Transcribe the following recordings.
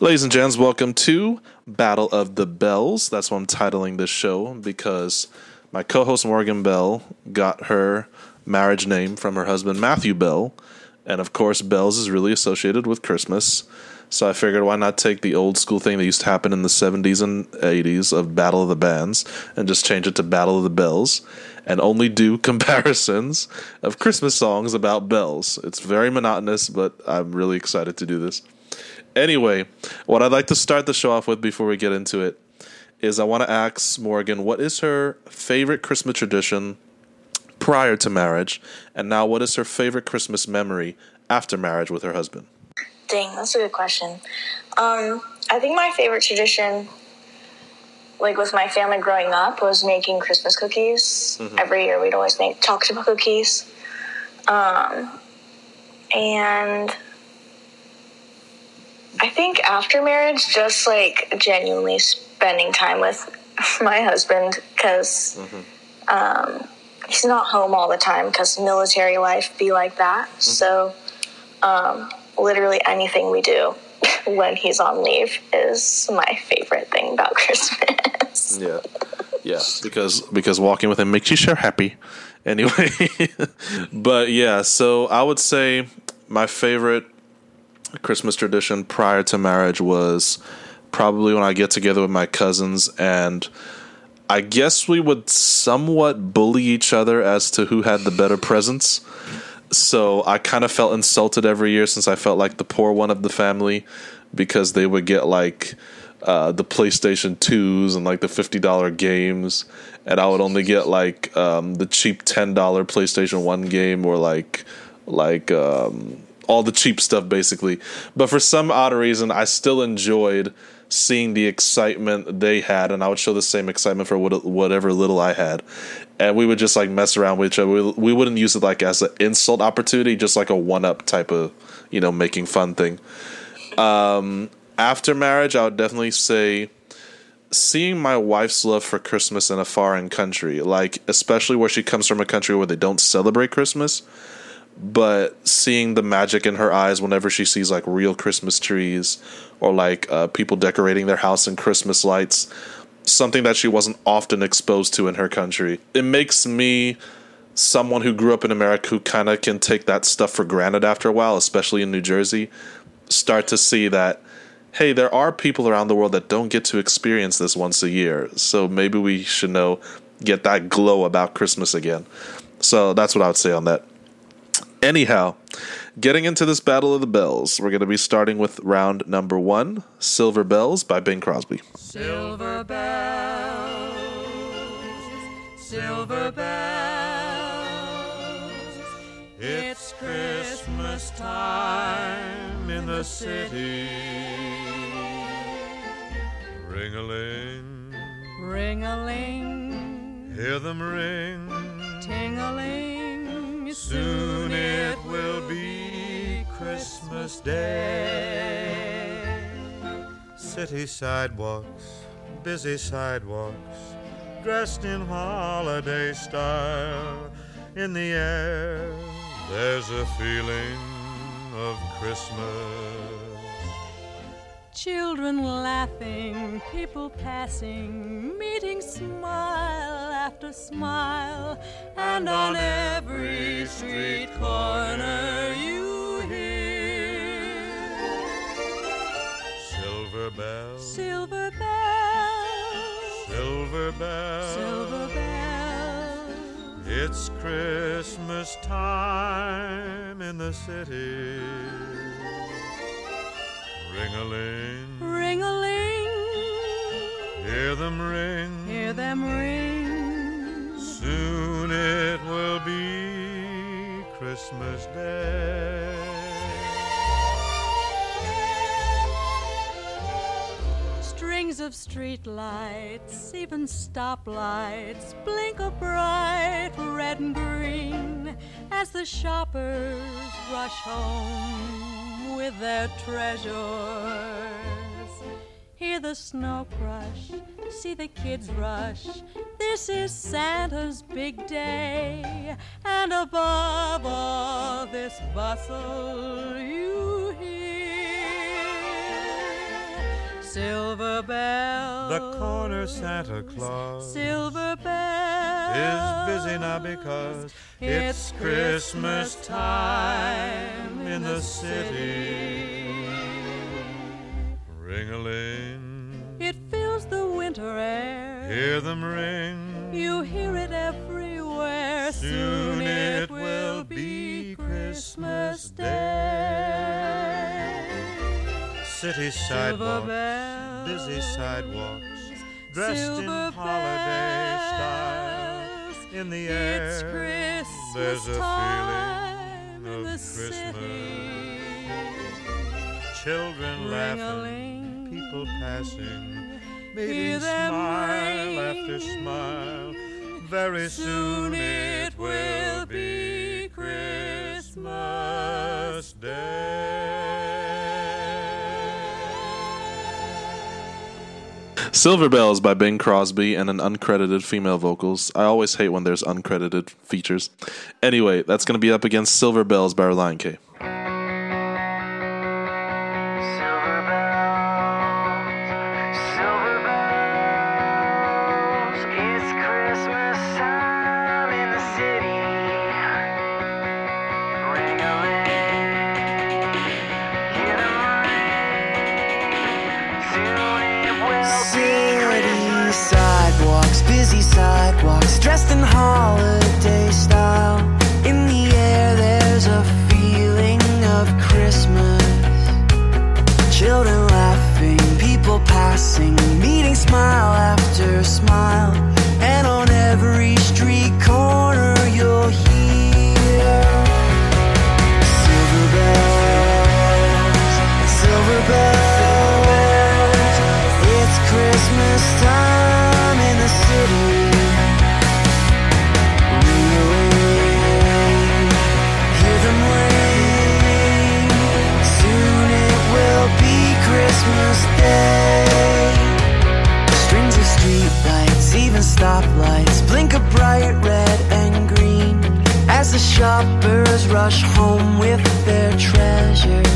Ladies and gents, welcome to Battle of the Bells. That's what I'm titling this show because my co-host Morgan Bell got her marriage name from her husband Matthew Bell. And of course, bells is really associated with Christmas. So I figured why not take the old school thing that used to happen in the 70s and 80s of Battle of the Bands and just change it to Battle of the Bells and only do comparisons of Christmas songs about bells. It's very monotonous, but I'm really excited to do this. Anyway, what I'd like to start the show off with before we get into it is I want to ask Morgan, what is her favorite Christmas tradition prior to marriage? And now what is her favorite Christmas memory after marriage with her husband? Dang, that's a good question. I think my favorite tradition, like with my family growing up, was making Christmas cookies. Mm-hmm. Every year we'd always make chocolate chip cookies. And I think after marriage, just like genuinely spending time with my husband because he's not home all the time because military life be like that. Mm-hmm. So literally anything we do when he's on leave is my favorite thing about Christmas. Yeah, because walking with him makes you sure happy. Anyway, but yeah, so I would say my favorite Christmas tradition prior to marriage was probably when I get together with my cousins, and I guess we would somewhat bully each other as to who had the better presents. So I kind of felt insulted every year since I felt like the poor one of the family because they would get like the PlayStation 2s and like the $50 games, and I would only get like the cheap $10 PlayStation 1 game or like all the cheap stuff basically. But for some odd reason, I still enjoyed seeing the excitement they had, and I would show the same excitement for whatever little I had. And we would just like mess around with each other. We wouldn't use it like as an insult opportunity, just like a one-up type of, you know, making fun thing. After marriage, I would definitely say seeing my wife's love for Christmas in a foreign country, like especially where she comes from a country where they don't celebrate Christmas, but seeing the magic in her eyes whenever she sees like real Christmas trees or like people decorating their house in Christmas lights, something that she wasn't often exposed to in her country. It makes me someone who grew up in America who kind of can take that stuff for granted after a while, especially in New Jersey, start to see that, hey, there are people around the world that don't get to experience this once a year. So maybe we should get that glow about Christmas again. So that's what I would say on that. Anyhow, getting into this Battle of the Bells, we're going to be starting with round number 1, Silver Bells by Bing Crosby. Silver bells, silver bells, it's Christmas time in the city. Ring-a-ling, ring-a-ling, hear them ring, ting-a-ling. Soon it will be Christmas Day. City sidewalks, busy sidewalks, dressed in holiday style. In the air, there's a feeling of Christmas. Children laughing, people passing, meeting smile after smile, and on every street corner you hear silver bells, silver bells, silver bells, silver bells. It's Christmas time in the city. Ring-a-ling, ring-a-ling, hear them ring, hear them ring. Soon it will be Christmas Day. Strings of street lights, even stoplights, blink a bright red and green as the shoppers rush home with their treasures. Hear the snow crush, see the kids rush. This is Santa's big day, and above all this bustle you hear Silver Bells, the corner Santa Claus. Silver Bells is busy now because it's Christmas time in the city. Ring-a-ling, it fills the winter air. Hear them ring, you hear it everywhere. Soon it will be Christmas Day. City sidewalks, busy sidewalks, dressed in holiday style. In the air, there's a feeling of Christmas. Children laughing, people passing, meeting smile after smile. Very soon it will be Christmas Day. Silver Bells by Bing Crosby and an uncredited female vocals. I always hate when there's uncredited features. Anyway, that's going to be up against Silver Bells by Relient K. Dressed in holiday style, in the air there's a feeling of Christmas. Children laughing, people passing, meeting smile after smile. And on every street corner you'll hear silver bells, silver bells. It's Christmas time in the city. Christmas Day. Strings of street lights, even stoplights, blink a bright red and green as the shoppers rush home with their treasures.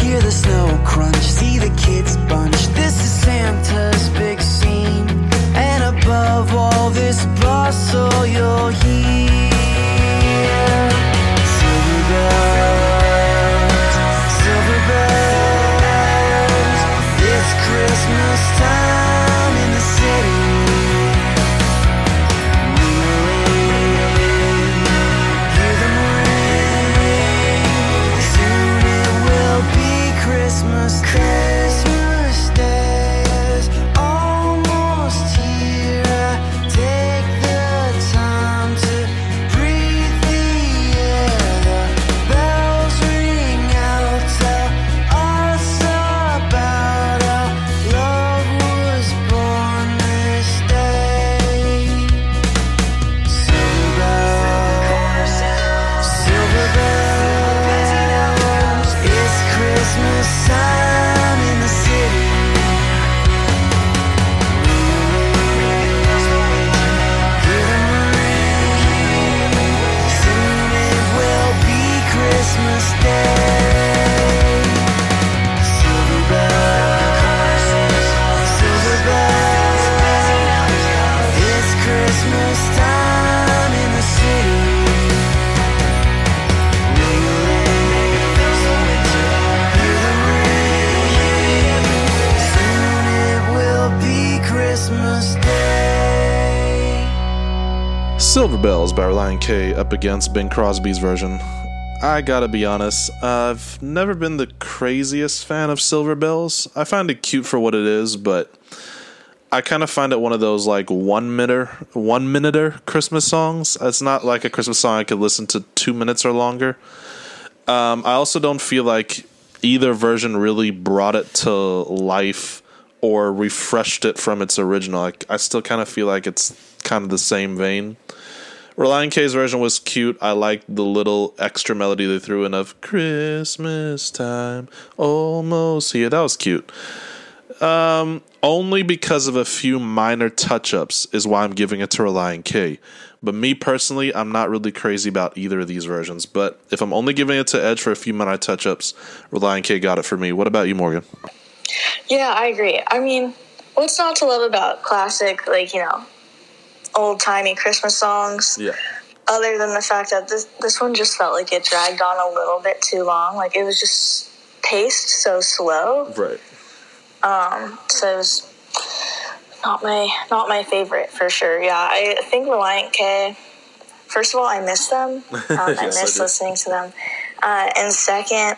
Hear the snow crunch, see the kids bunch. This is Santa's big scene, and above all this bustle, you'll hear silver bells, silver bells. Christmas time in the city. Hear them ring. Soon it will be Christmas Day. Christmas Day is almost here. Take the time to breathe the air. The bells ring out, tell us about it. Silver Bells by Relient K up against Bing Crosby's version. I gotta be honest, I've never been the craziest fan of Silver Bells. I find it cute for what it is, but I kind of find it one of those like one-minuter Christmas songs. It's not like a Christmas song I could listen to 2 minutes or longer. I also don't feel like either version really brought it to life or refreshed it from its original. I still kind of feel like it's kind of the same vein. Relient K's version was cute. I liked the little extra melody they threw in of Christmas time, almost here. That was cute. Only because of a few minor touch-ups is why I'm giving it to Relient K. But me personally, I'm not really crazy about either of these versions. But if I'm only giving it to Edge for a few minor touch-ups, Relient K got it for me. What about you, Morgan? Yeah, I agree. I mean, what's not to love about classic, like, you know, old-timey Christmas songs? Yeah. Other than the fact that this one just felt like it dragged on a little bit too long. Like, it was just paced so slow. Right. So it was not my favorite, for sure. Yeah, I think Relient K, first of all, I miss them. Yes, I miss listening to them. And second,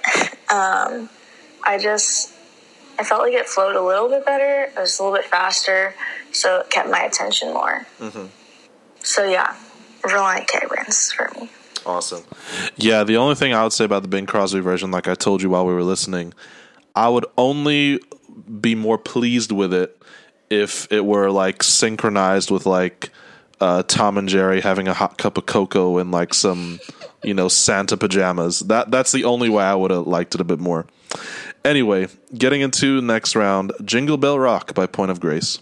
I felt like it flowed a little bit better. It was a little bit faster, so it kept my attention more. Mm-hmm. So, yeah. Relient K wins for me. Awesome. Yeah, the only thing I would say about the Bing Crosby version, like I told you while we were listening, I would only be more pleased with it if it were like synchronized with like Tom and Jerry having a hot cup of cocoa and like some, you know, Santa pajamas. That's the only way I would have liked it a bit more. Anyway, getting into next round, Jingle Bell Rock by Point of Grace.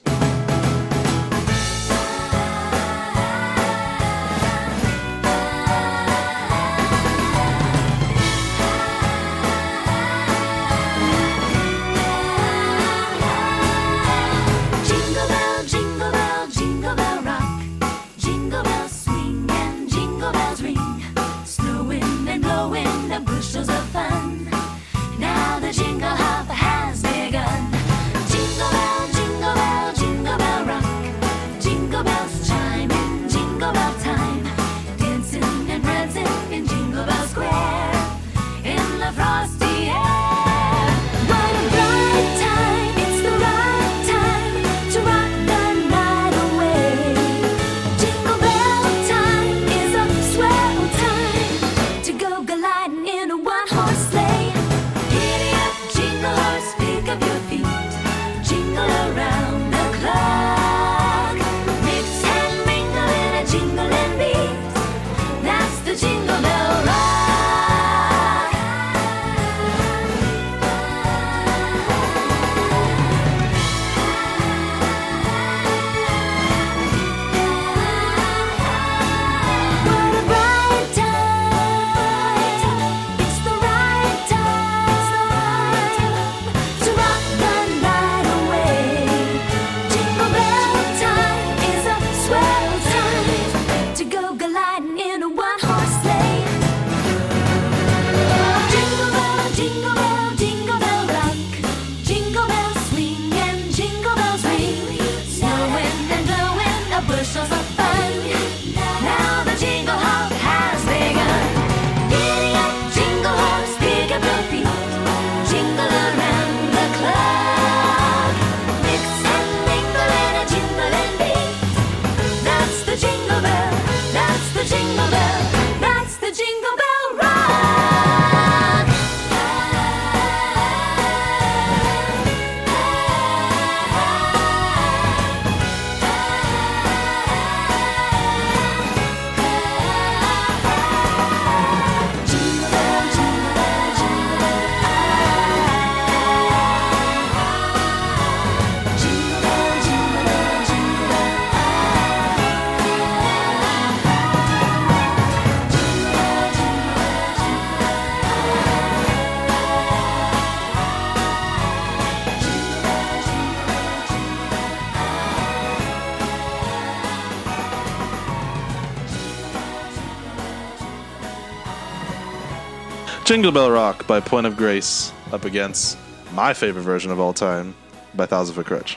Jingle Bell Rock by Point of Grace up against my favorite version of all time by Thousand Foot Krutch.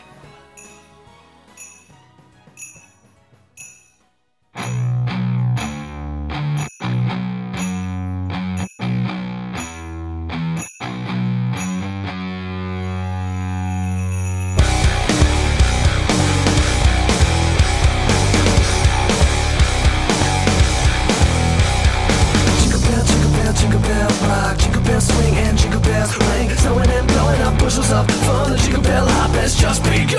Jingle bells ring, snowing and blowing up bushels of fun. The jingle bell hop has just begun.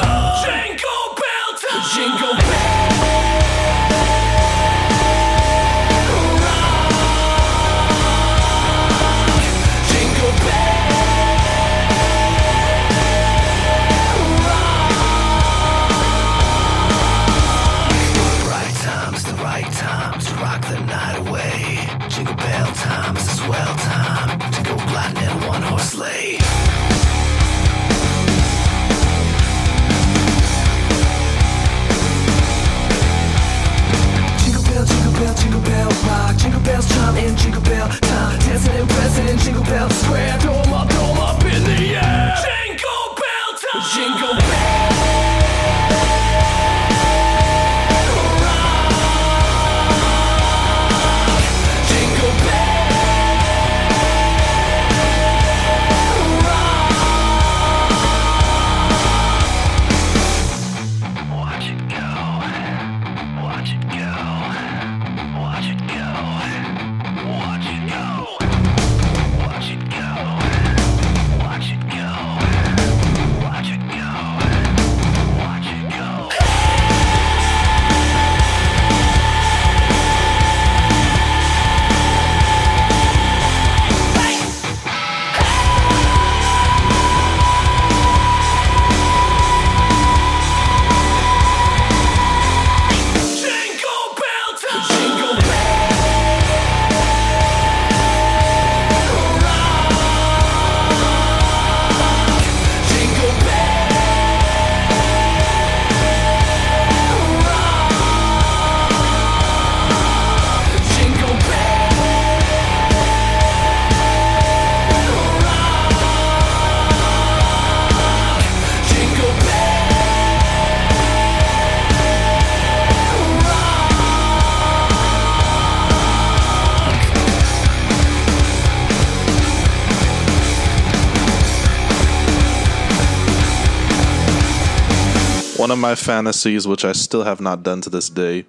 One of my fantasies, which I still have not done to this day,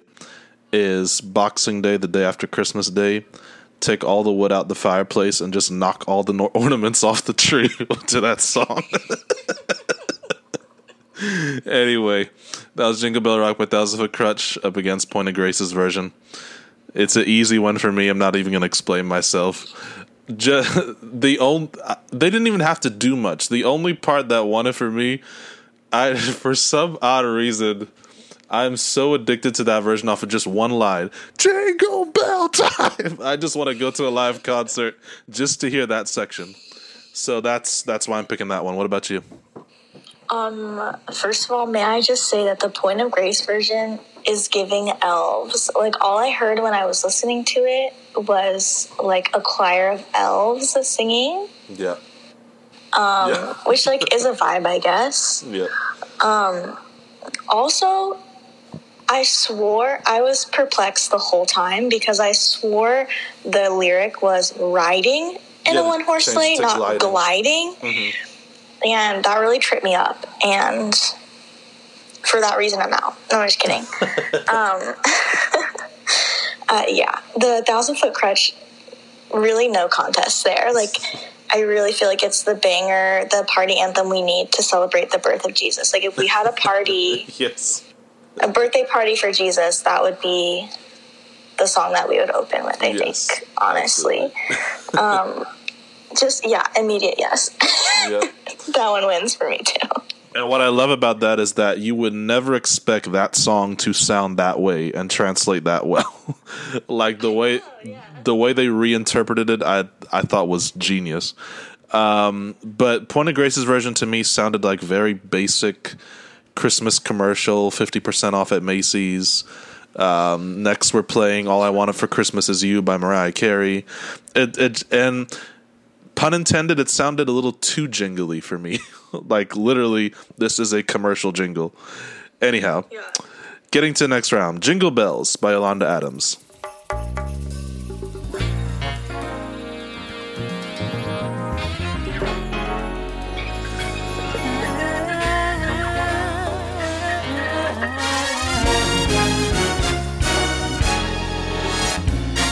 is Boxing Day, the day after Christmas Day, take all the wood out the fireplace and just knock all the ornaments off the tree to that song. Anyway, that was Jingle Bell Rock by Thousand Foot Krutch up against Point of Grace's version. It's an easy one for me. I'm not even going to explain myself. They didn't even have to do much. The only part that won it for me, for some odd reason, I'm so addicted to that version off of just one line. Jingle Bell time! I just want to go to a live concert just to hear that section. So that's why I'm picking that one. What about you? First of all, may I just say that the Point of Grace version is giving elves. Like, all I heard when I was listening to it was, like, a choir of elves singing. Yeah. Which, like, is a vibe, I guess. Yeah. Also, I swore, I was perplexed the whole time because I swore the lyric was riding in a one-horse sleigh, not gliding. Mm-hmm. And that really tripped me up. And for that reason, I'm out. No, I'm just kidding. The Thousand Foot Krutch, really no contest there. Like, I really feel like it's the banger, the party anthem we need to celebrate the birth of Jesus. Like, if we had a party, yes, a birthday party for Jesus, that would be the song that we would open with, I think, honestly. Immediate yes. Yep. That one wins for me, too. And what I love about that is that you would never expect that song to sound that way and translate that well. Like, the way they reinterpreted it, I thought was genius. But Point of Grace's version, to me, sounded like very basic Christmas commercial, 50% off at Macy's. Next, we're playing All I Wanted for Christmas is You by Mariah Carey. Pun intended, it sounded a little too jingly for me. Like, literally, this is a commercial jingle. Anyhow, Getting to the next round. Jingle Bells by Yolanda Adams.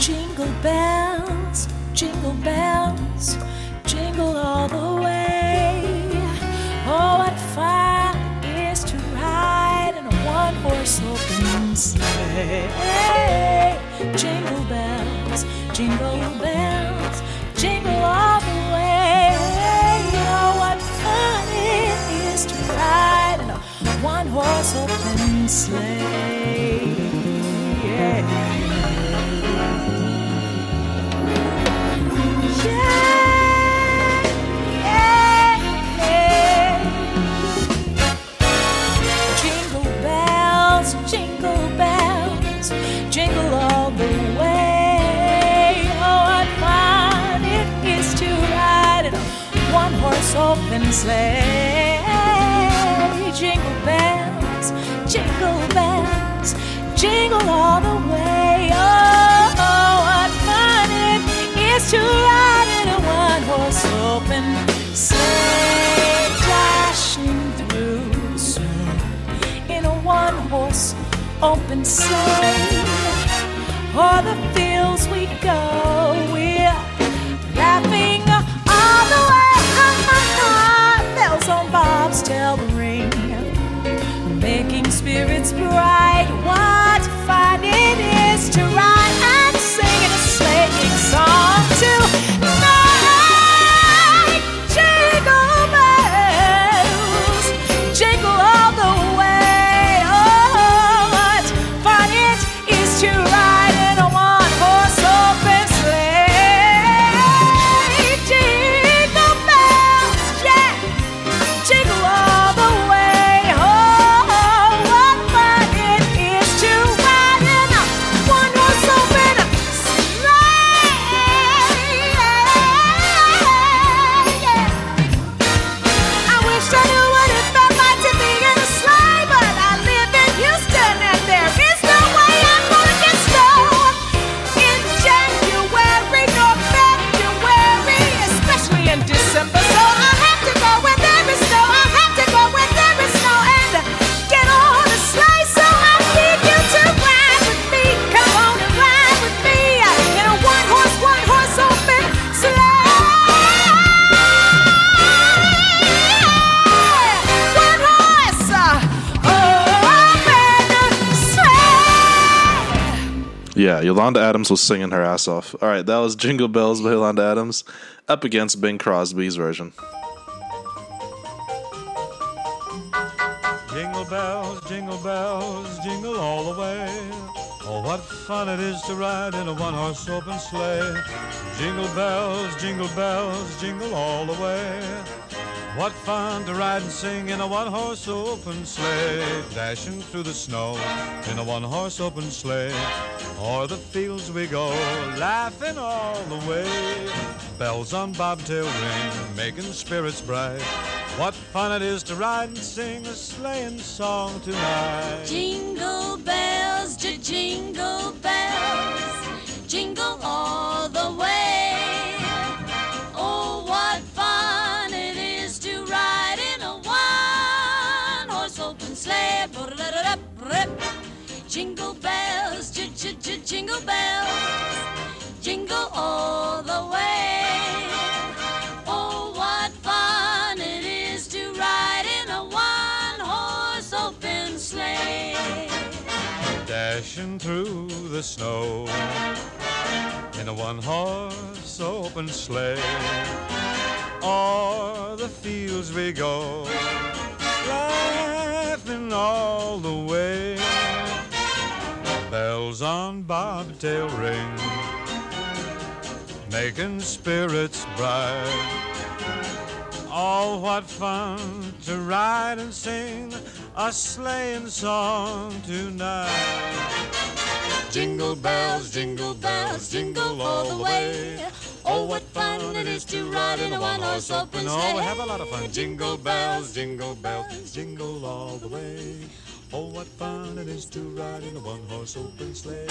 Jingle bells, jingle bells, jingle all the way. Oh, what fun it is to ride in a one-horse open sleigh. Jingle bells, jingle bells, jingle all the way. Oh, what fun it is to ride in a one-horse open sleigh. Yeah. Yeah. Jingle bells, jingle all the way. Oh, what fun it is to ride in a one-horse open sleigh. Jingle bells, jingle bells, jingle all the way. Oh, oh, what fun it is to ride in a one-horse open sleigh. Dashing through snow in a one-horse open sleigh, o'er the fields we go, we're laughing all the way. Bells on bobtail ring, making spirits bright. What fun it is to ride and sing in a sleighing song tonight. Jingle bells, jingle all the way. To ride in a one-horse open sleigh. Jingle bells, yeah, jingle all the way. Oh, what fun it Yeah, Yolanda Adams was singing her ass off. All right, that was Jingle Bells by Yolanda Adams up against Bing Crosby's version. Jingle bells, jingle all the way. Oh, what fun it is to ride in a one-horse open sleigh. Jingle bells, jingle all the way. What fun to ride and sing in a one-horse open sleigh. Dashing through the snow in a one-horse open sleigh. O'er the fields we go, laughing all the way. Bells on bobtail ring, making spirits bright. What fun it is to ride and sing a sleighing song tonight. Jingle bells, jingle all the way. Oh, what fun it is to ride in a one-horse open sleigh. Jingle bells, jingle all the way. Oh, what fun it is to ride in a one-horse open sleigh. Dashing through the snow in a one-horse open sleigh. O'er the fields we go, laughing all the way. Bells on bobtail ring, making spirits bright. Oh, what fun to ride and sing a sleighing song tonight. Jingle bells, jingle all the way. Oh, what fun it is to ride in a one-horse open sleigh. Oh, have a lot of fun. Jingle bells, jingle all the way. Oh, what fun it is to ride in a one-horse open sleigh.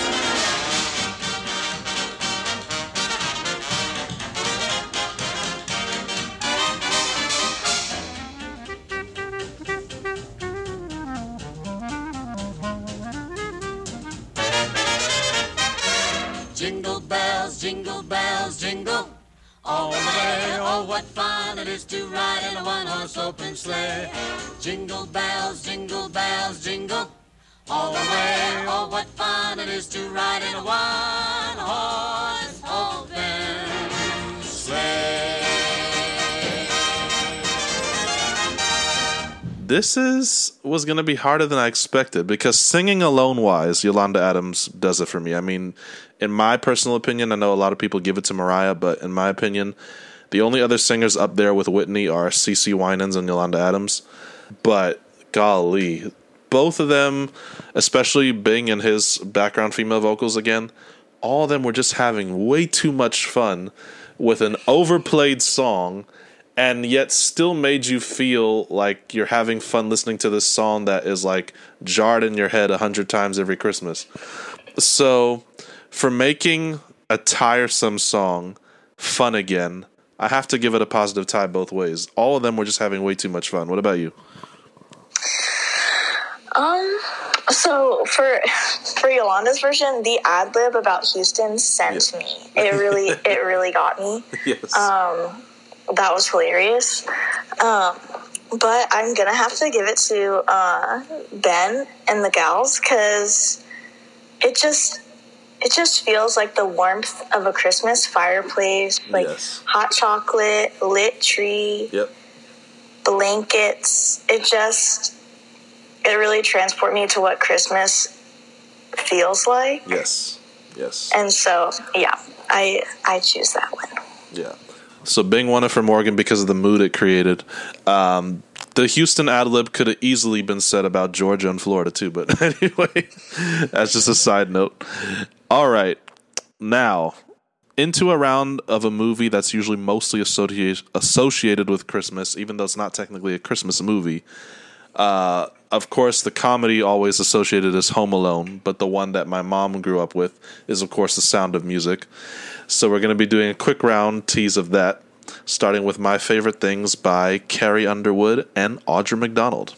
Jingle bells, jingle all the way. Oh, what fun it is to ride in a one-horse open sleigh. Jingle bells, jingle all the way. Oh, what fun it is to ride in a one-horse open sleigh. This was going to be harder than I expected because singing alone-wise, Yolanda Adams does it for me. I mean, in my personal opinion, I know a lot of people give it to Mariah, but in my opinion, the only other singers up there with Whitney are CeCe Winans and Yolanda Adams. But, golly, both of them, especially Bing and his background female vocals again, all of them were just having way too much fun with an overplayed song and yet still made you feel like you're having fun listening to this song that is like jarred in your head 100 times every Christmas. So, for making a tiresome song fun again, I have to give it a positive tie both ways. All of them were just having way too much fun. What about you? So for Yolanda's version, the ad lib about Houston sent me. It really got me. Yes. That was hilarious. But I'm gonna have to give it to Ben and the gals because it just feels like the warmth of a Christmas fireplace, like hot chocolate, lit tree, blankets. It really transported me to what Christmas feels like. Yes. And so, yeah, I choose that one. Yeah. So Bing won it for Morgan because of the mood it created. The Houston ad-lib could have easily been said about Georgia and Florida too, but anyway, that's just a side note. All right, now into a round of a movie that's usually mostly associated with Christmas, even though it's not technically a Christmas movie. Of course, the comedy always associated is Home Alone, but the one that my mom grew up with is, of course, The Sound of Music. So we're going to be doing a quick round tease of that, starting with My Favorite Things by Carrie Underwood and Audra McDonald.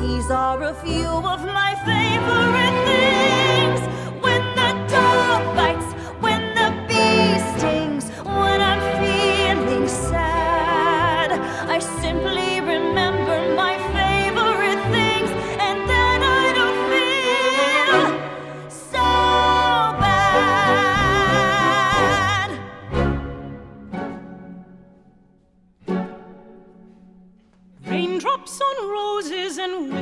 These are a few of my favorite things. When the dog bites, when the bee stings, when I'm feeling sad, I simply remember my favorite things, and then I don't feel so bad. Raindrops on roses and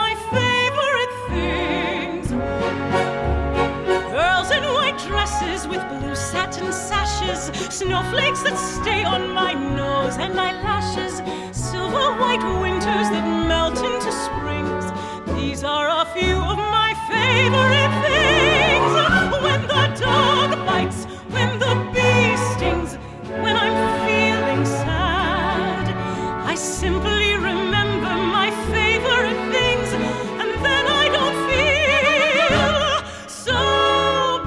my favorite things. Girls in white dresses with blue satin sashes, snowflakes that stay on my nose and eyelashes, silver white winters that melt into springs. These are a few of my favorite things. When the dog bites, when the bee stings, when I'm feeling sad, I simply remember my favorite things, and then I don't feel so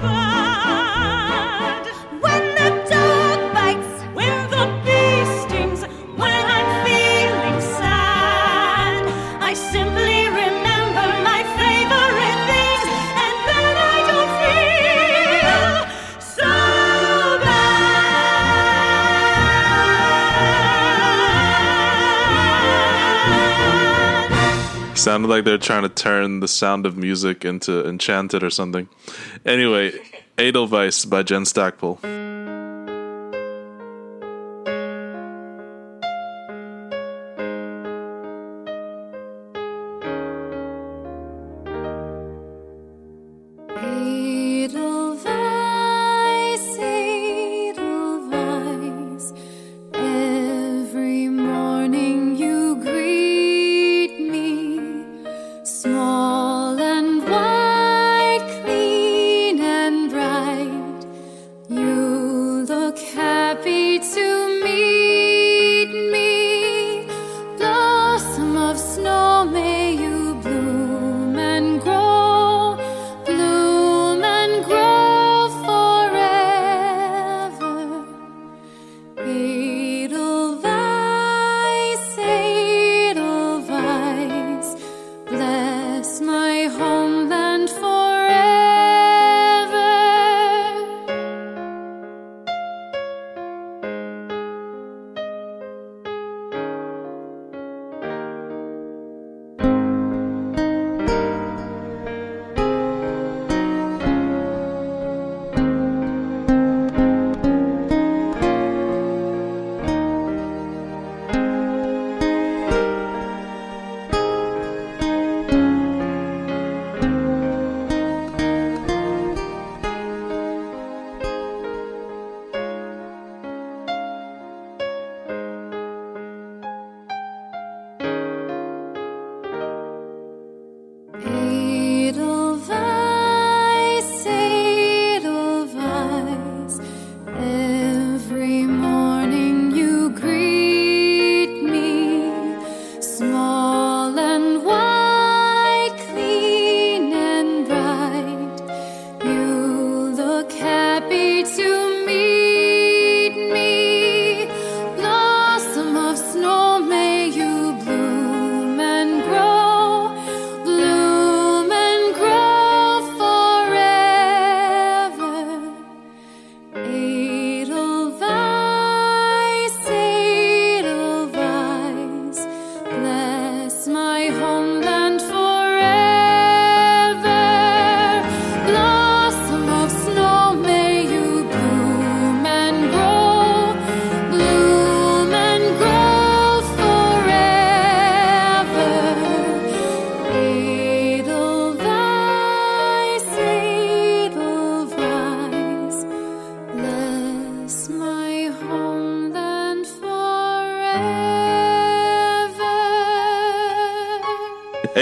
bad. When the dog bites, when the bee stings, when I'm feeling sad, I simply remember my favorite things, and then I don't feel so bad. Sounded like they're trying to turn The Sound of Music into Enchanted or something. Anyway, Edelweiss by Jen Stackpole. Edelweiss, Edelweiss, every morning you greet me, small and wide, clean and bright, you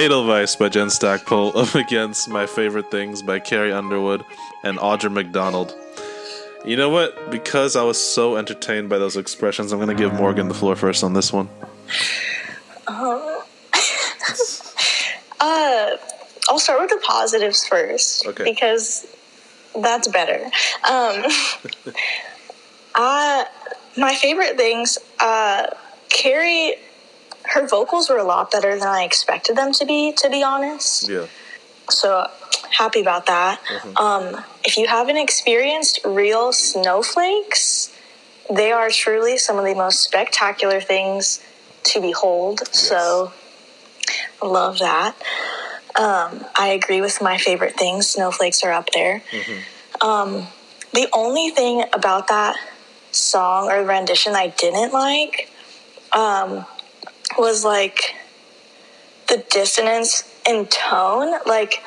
Edelweiss by Jen Stackpole up against My Favorite Things by Carrie Underwood and Audra McDonald. You know what? Because I was so entertained by those expressions, I'm going to give Morgan the floor first on this one. Oh. I'll start with the positives first, okay, because that's better. My favorite things, Carrie, her vocals were a lot better than I expected them to be honest. Yeah. So happy about that. Mm-hmm. If you haven't experienced real snowflakes, they are truly some of the most spectacular things to behold. Yes. So love that. I agree with My Favorite Things. Snowflakes are up there. Mm-hmm. The only thing about that song or rendition I didn't like was like the dissonance in tone, like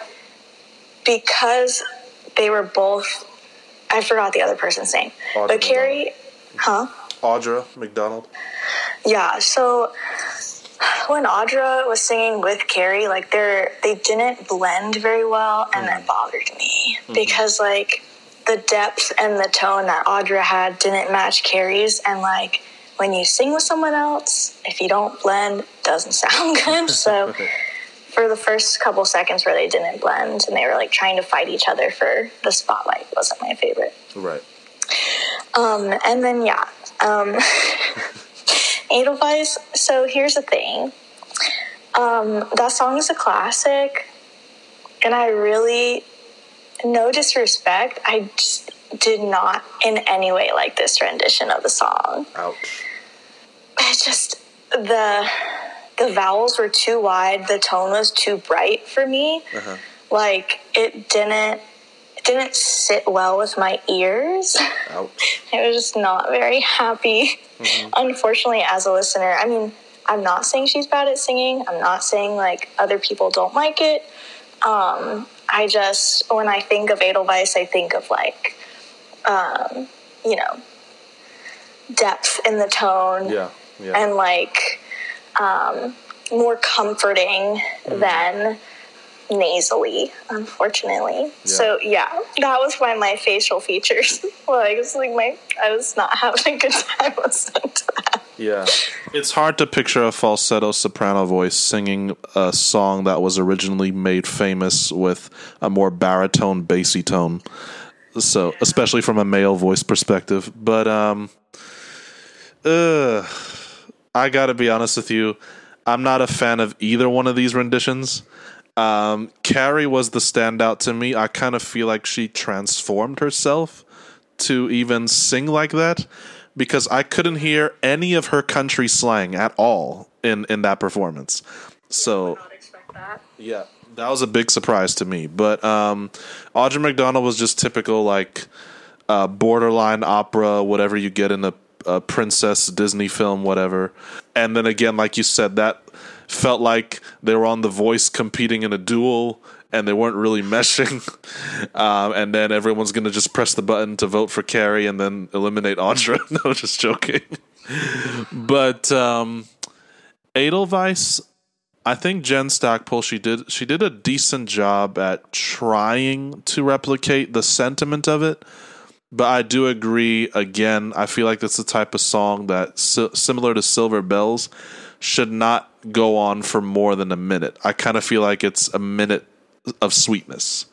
because they were both, I forgot the other person's name, Audra but Carrie McDonald. Audra McDonald. Yeah, so when Audra was singing with Carrie, like they didn't blend very well, and that bothered me because like the depth and the tone that Audra had didn't match Carrie's, and like when you sing with someone else, if you don't blend, it doesn't sound good. So for the first couple seconds where they didn't blend and they were like trying to fight each other for the spotlight wasn't my favorite. Right. And then, yeah. Edelweiss, so here's the thing. That song is a classic, and I really, no disrespect, I just did not in any way like this rendition of the song. Ouch. It's just the vowels were too wide, the tone was too bright for me. Uh-huh. Like it didn't sit well with my ears. Ouch. I was just not very happy. Mm-hmm. Unfortunately, as a listener, I mean, I'm not saying she's bad at singing. I'm not saying like other people don't like it. I just, when I think of Edelweiss, I think of like, you know, depth in the tone. Yeah, yeah. And like more comforting than nasally, unfortunately. Yeah. So yeah, that was why my facial features, I was not having a good time listening to that. Yeah. It's hard to picture a falsetto soprano voice singing a song that was originally made famous with a more baritone, bassy tone. So, especially from a male voice perspective. But, I gotta be honest with you, I'm not a fan of either one of these renditions. Carrie was the standout to me. I kind of feel like she transformed herself to even sing like that, because I couldn't hear any of her country slang at all in that performance. So, I would not expect that. Yeah, that was a big surprise to me. But Audra McDonald was just typical, like, borderline opera, whatever you get in a princess Disney film, whatever. And then again, like you said, that felt like they were on The Voice competing in a duel, and they weren't really meshing. And then everyone's going to just press the button to vote for Carrie and then eliminate Audra. No, just joking. But Edelweiss, I think Jen Stackpole, she did a decent job at trying to replicate the sentiment of it. But I do agree, again, I feel like that's the type of song that, similar to Silver Bells, should not go on for more than a minute. I kind of feel like it's a minute of sweetness.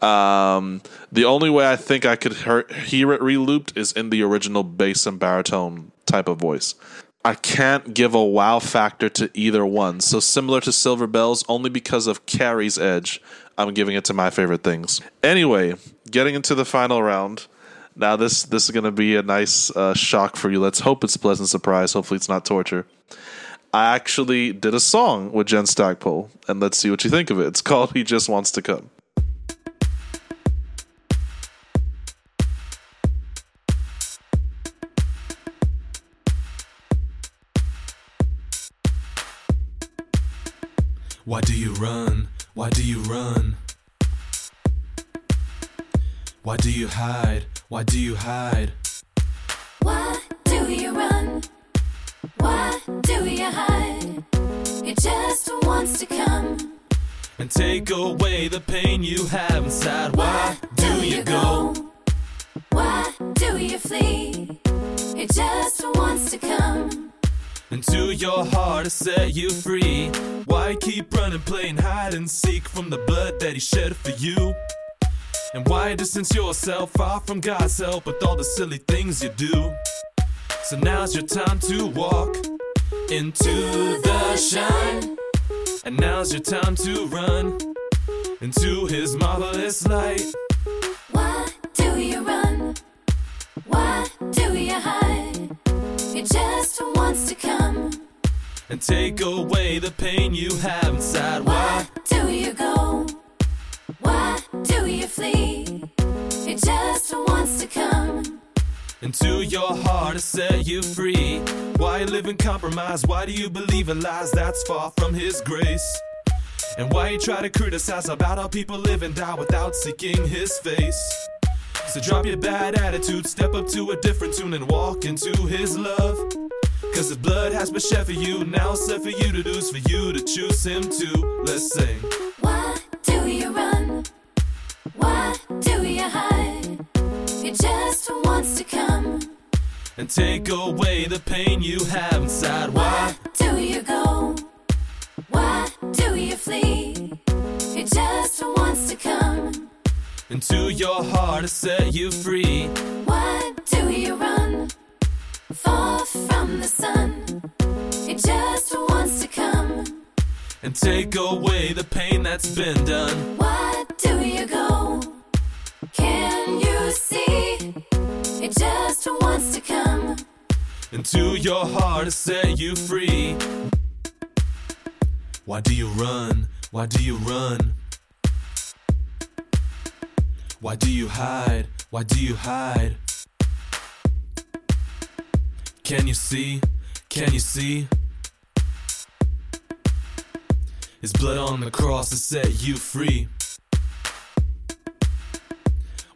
The only way I think I could hear it re-looped is in the original bass and baritone type of voice. I can't give a wow factor to either one. So similar to Silver Bells, only because of Carrie's edge, I'm giving it to My Favorite Things. Anyway, getting into the final round. Now this is going to be a nice shock for you. Let's hope it's a pleasant surprise. Hopefully it's not torture. I actually did a song with Jen Stackpole, and let's see what you think of it. It's called He Just Wants to Come. Why do you run? Why do you run? Why do you hide? Why do you hide? Why do you run? Why do you hide? He just wants to come and take away the pain you have inside. Why do you go? Why do you flee? He just wants to come into your heart to set you free. Why keep running, playing hide and seek from the blood that he shed for you? And why distance yourself far from God's help with all the silly things you do? So now's your time to walk into the shine. And now's your time to run into his marvelous light. Why do you run? Why do you hide? He just wants to come and take away the pain you have inside. Why do you go? Why do you flee? He just wants to come into your heart to set you free. Why you live in compromise? Why do you believe in lies? That's far from his grace. And why you try to criticize about how people live and die without seeking his face? So drop your bad attitude, step up to a different tune and walk into his love. Cause his blood has been shed for you, now it's set for you to do, it's for you to choose him too. Let's sing. Why do you run? Why do you hide? He just wants to come and take away the pain you have inside. Why do you go? Why do you flee? He just wants to come into your heart to set you free. Why do you run? Far from the sun. He just wants to come and take away the pain that's been done. Why do you go? Can you see? He just wants to come into your heart to set you free. Why do you run? Why do you run? Why do you hide? Why do you hide? Can you see? Can you see? His blood on the cross to set you free.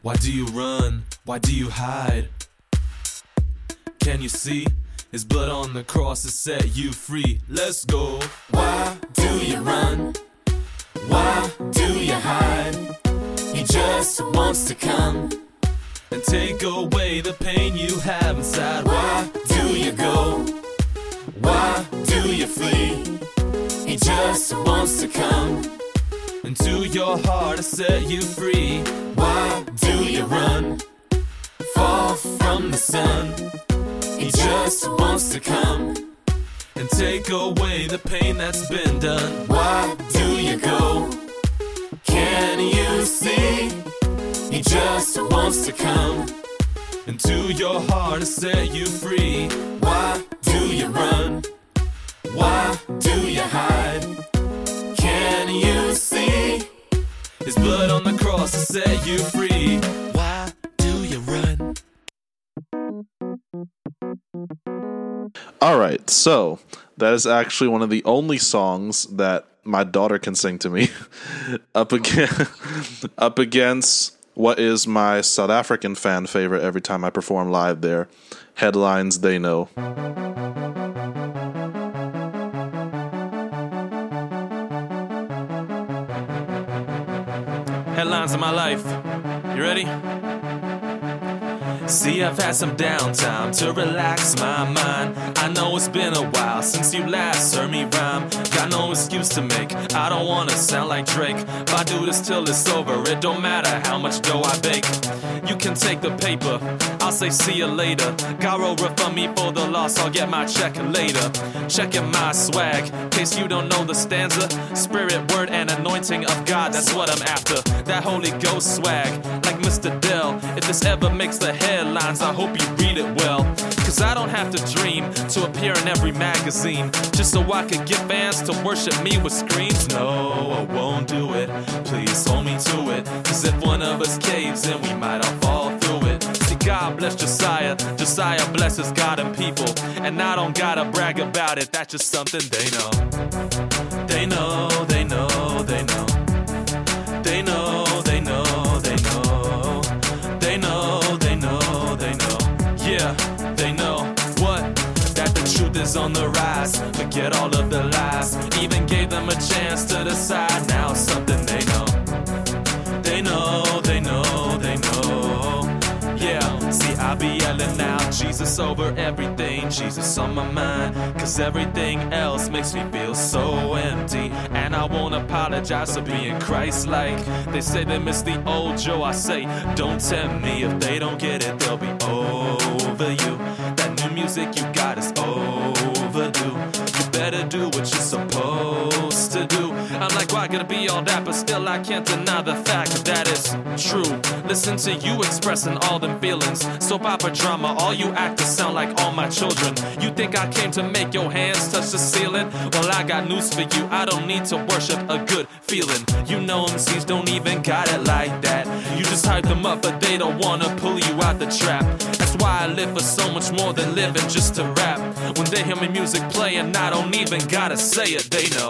Why do you run? Why do you hide? Can you see? His blood on the cross to set you free. Let's go. Why do you run? Why do you hide? He just wants to come and take away the pain you have inside. Why do you go? Why do you flee? He just wants to come into your heart to set you free. Why do you run? Far from the sun. He just wants to come and take away the pain that's been done. Why do you go? Can you see? He just wants to come into your heart to set you free. Why do you run? Why do you hide? Can you see? His blood on the cross to set you free. Why do you run? All right, so that is actually one of the only songs that my daughter can sing to me up against what is my South African fan favorite every time I perform live there, Headlines They Know. Headlines of my life. You ready? See, I've had some downtime to relax my mind. I know it's been a while since you last heard me rhyme. Got no excuse to make, I don't wanna sound like Drake. If I do this till it's over, it don't matter how much dough I bake. You can take the paper, I'll say see you later. Garo refund me for the loss, I'll get my check later. Checking my swag, in case you don't know the stanza. Spirit, word, and anointing of God, that's what I'm after. That Holy Ghost swag, like Mr. Dell. If this ever makes the head Headlines, I hope you read it well. Cause I don't have to dream to appear in every magazine, just so I could get fans to worship me with screams. No, I won't do it, please hold me to it. Cause if one of us caves in, we might all fall through it. See, God bless Josiah, Josiah blesses God and people. And I don't gotta brag about it, that's just something they know. They know, they know, they know. They know, they know, they know. They know. They know what? That the truth is was on the rise. Forget all of the lies. Even gave them a chance to decide. Now it's something they know. They know, they know, they know. Yeah, see, I be yelling out Jesus over everything, Jesus on my mind, cause everything else makes me feel so empty. And I won't apologize for being Christ-like. They say they miss the old Joe, I say, don't tempt me. If they don't get it, they'll be over you. That new music you got is overdue. You better do what you're supposed to do. I'm like, why gotta be all that? But still I can't deny the fact that it's true. Listen to you expressing all them feelings. Soap opera drama, all you actors sound like all my children. You think I came to make your hands touch the ceiling? Well, I got news for you, I don't need to worship a good feeling. You know MCs don't even got it like that. You just hype them up, but they don't wanna pull you out the trap. That's why I live for so much more than living just to rap. When they hear me music playing, I don't even gotta say it. They know.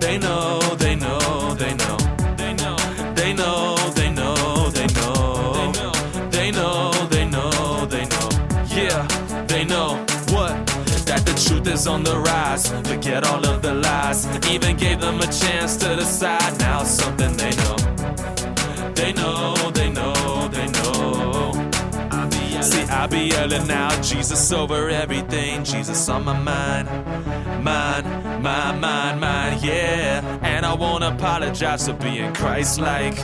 They know, they know, they know. They know, they know, they know, they know. They know, they know, they know. Yeah, they know. What? That the truth is on the rise. Forget all of the lies. Even gave them a chance to decide. Now it's something they know. They know, they know, they know. See, I be yelling out Jesus over everything, Jesus on my mind. Mine, my mind, mine, yeah. And I won't apologize for being Christ-like.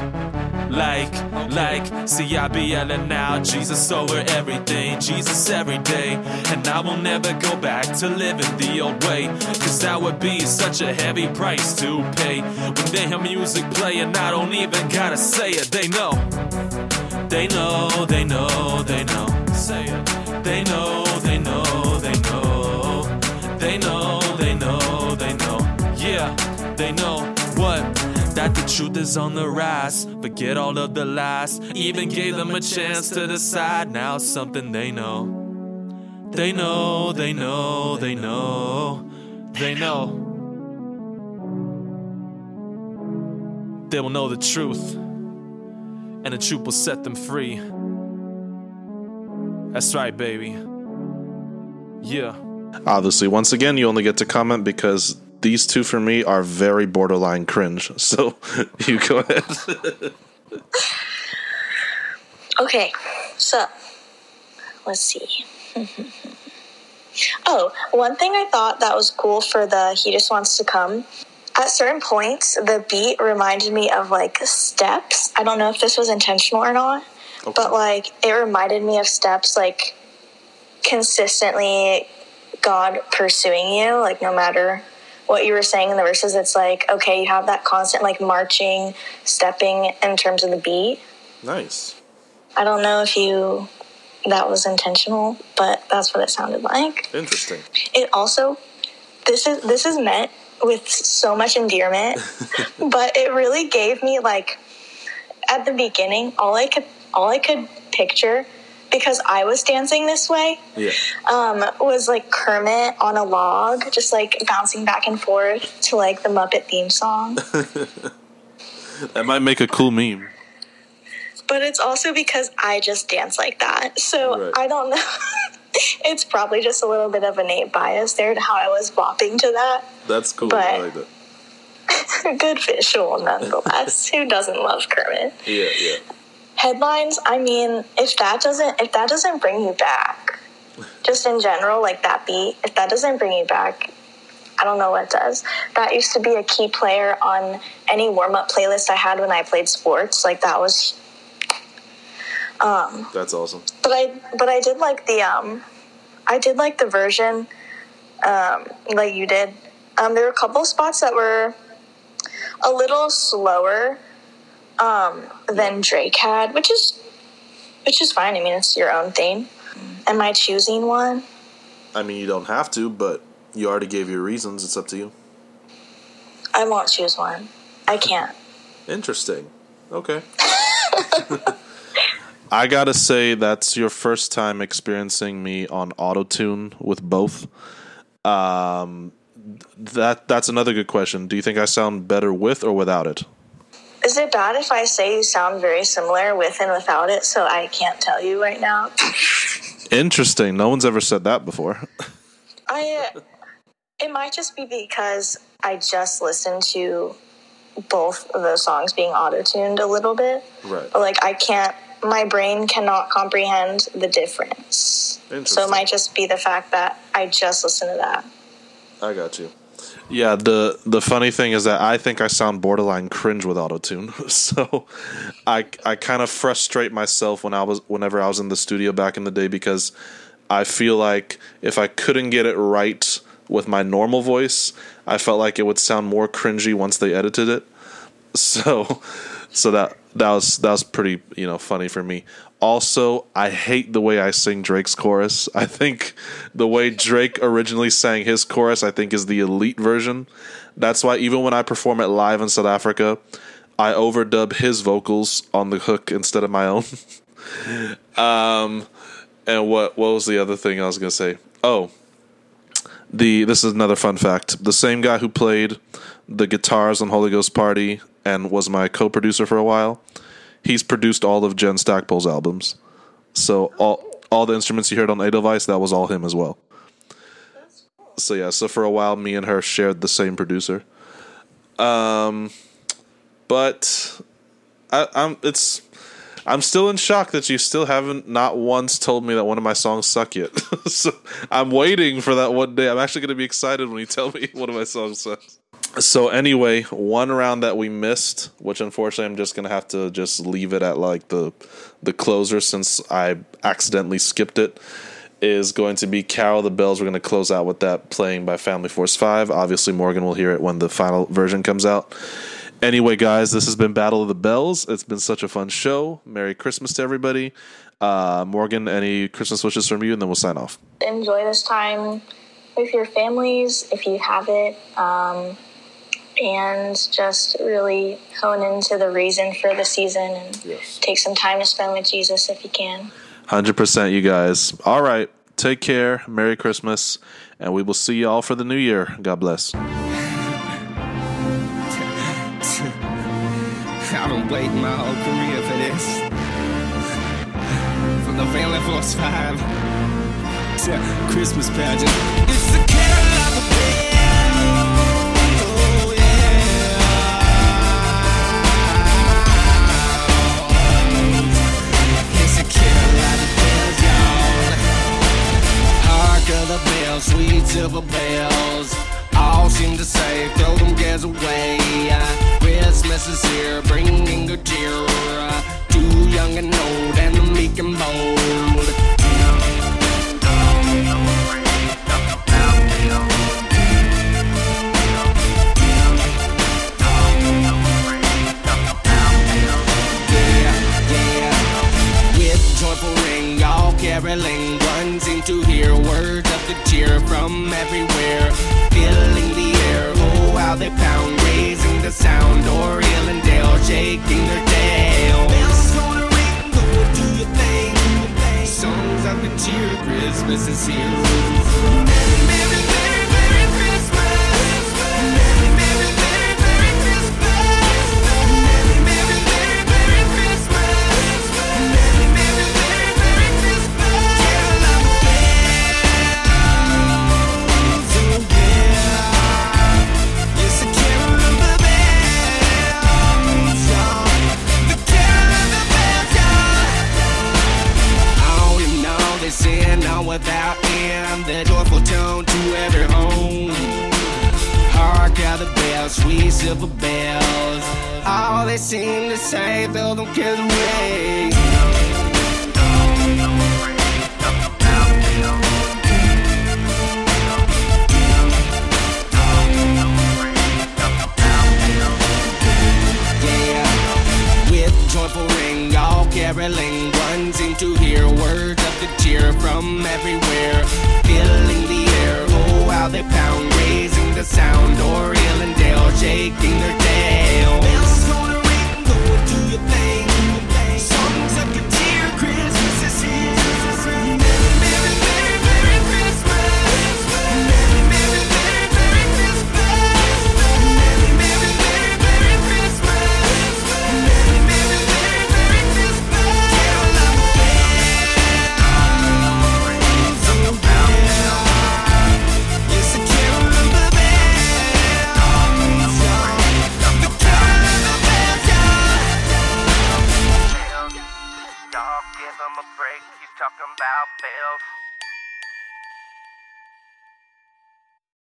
Like, see, I be yelling now, Jesus over everything, Jesus every day. And I will never go back to living the old way, cause that would be such a heavy price to pay. When they hear music playing, I don't even gotta say it. They know. They know, they know, they know. Say it. They know, they know, they know. They know, they know, they know. Yeah, they know what? That the truth is on the rise. Forget all of the lies. Even gave them a chance to decide. Now it's something they know. They know, they know, they know. They know. They will know the truth, and the truth will set them free. That's right, baby. Yeah. Obviously, once again, you only get to comment because these two for me are very borderline cringe. So you go ahead. Okay, so let's see. Oh, one thing I thought that was cool for the He Just Wants to Come, at certain points, the beat reminded me of, like, steps. I don't know if this was intentional or not, okay, but, like, it reminded me of steps, like, consistently God pursuing you, like, no matter what you were saying in the verses. It's like, okay, you have that constant, like, marching, stepping in terms of the beat. Nice. I don't know if that was intentional, but that's what it sounded like. Interesting. It also, this is meant with so much endearment, but it really gave me, like, at the beginning, all I could picture, because I was dancing this way, yeah, was, like, Kermit on a log, just, like, bouncing back and forth to, like, the Muppet theme song. That might make a cool meme. But it's also because I just dance like that, so right. I don't know. It's probably just a little bit of innate bias there to how I was bopping to that. That's cool. But I like that. Good visual nonetheless. Who doesn't love Kermit? Yeah, yeah. Headlines, I mean, if that doesn't bring you back, just in general, like that beat, if that doesn't bring you back, I don't know what does. That used to be a key player on any warm-up playlist I had when I played sports. Like, that was that's awesome. But I did like the version like you did. There were a couple spots that were a little slower than Drake had, which is fine. I mean, it's your own thing. Am I choosing one? I mean, you don't have to, but you already gave your reasons. It's up to you. I won't choose one. I can't. Interesting. Okay. I gotta say, that's your first time experiencing me on auto-tune with both. That's another good question. Do you think I sound better with or without it? Is it bad if I say you sound very similar with and without it, so I can't tell you right now? Interesting. No one's ever said that before. It might just be because I just listened to both of those songs being auto-tuned a little bit. Right. But, like, my brain cannot comprehend the difference. So it might just be the fact that I just listened to that. I got you. Yeah, the funny thing is that I think I sound borderline cringe with auto-tune. So I kind of frustrate myself whenever I was in the studio back in the day, because I feel like if I couldn't get it right with my normal voice, I felt like it would sound more cringy once they edited it. So that was pretty, funny for me. Also, I hate the way I sing Drake's chorus. I think the way Drake originally sang his chorus, I think, is the elite version. That's why even when I perform it live in South Africa, I overdub his vocals on the hook instead of my own. And what was the other thing I was going to say? Oh, this is another fun fact. The same guy who played the guitars on Holy Ghost Party and was my co-producer for a while, he's produced all of Jen Stackpole's albums. So all the instruments you heard on Edelweiss, that was all him as well. That's cool. So yeah, so for a while, me and her shared the same producer. But I'm still in shock that you still haven't not once told me that one of my songs suck yet. So I'm waiting for that one day. I'm actually going to be excited when you tell me one of my songs sucks. So anyway, one round that we missed, which unfortunately I'm just going to have to just leave it at like the closer, since I accidentally skipped it, is going to be Carol of the Bells. We're going to close out with that playing by Family Force 5. Obviously, Morgan will hear it when the final version comes out. Anyway, guys, this has been Battle of the Bells. It's been such a fun show. Merry Christmas to everybody. Morgan, any Christmas wishes from you, and then we'll sign off. Enjoy this time with your families, if you have it, and just really hone into the reason for the season, and take some time to spend with Jesus if you can. 100%, you guys. All right, take care. Merry Christmas, and we will see you all for the new year. God bless. I don't wait my whole career for this. From the Family Force 5 to Christmas pageant. It's the Carol of the Bells. Oh yeah. It's the Carol of the Bells, y'all. Hark of the bells, sweet silver bells. All seem to say, throw them cares away. Christmas is here, bringing good cheer to young and old and the meek and bold. Yeah, yeah. With joyful ring, all caroling, one seems to hear words of the cheer from everywhere, filling the air. Oh, how they pound, raising the sound, or hill and dale, shaking their tail. Bells gonna ring, go do your thing. Songs of the cheer, Christmas is here. Merry, merry, merry, merry Christmas. Merry, merry, merry, merry Christmas. Merry, merry, merry, merry Christmas. Merry, merry, merry, merry Christmas. Carol of the Bells, oh yeah. It's a carol of the bells. Sin all without end, their joyful tone to every home. Hark out the bells, sweet silver bells. All they seem to say, though, don't care the way. Yeah, with joyful ring, all caroling, one seems to hear words cheer from everywhere, filling the air. Oh, how they pound, raising the sound, or hill and dale, shaking their tail.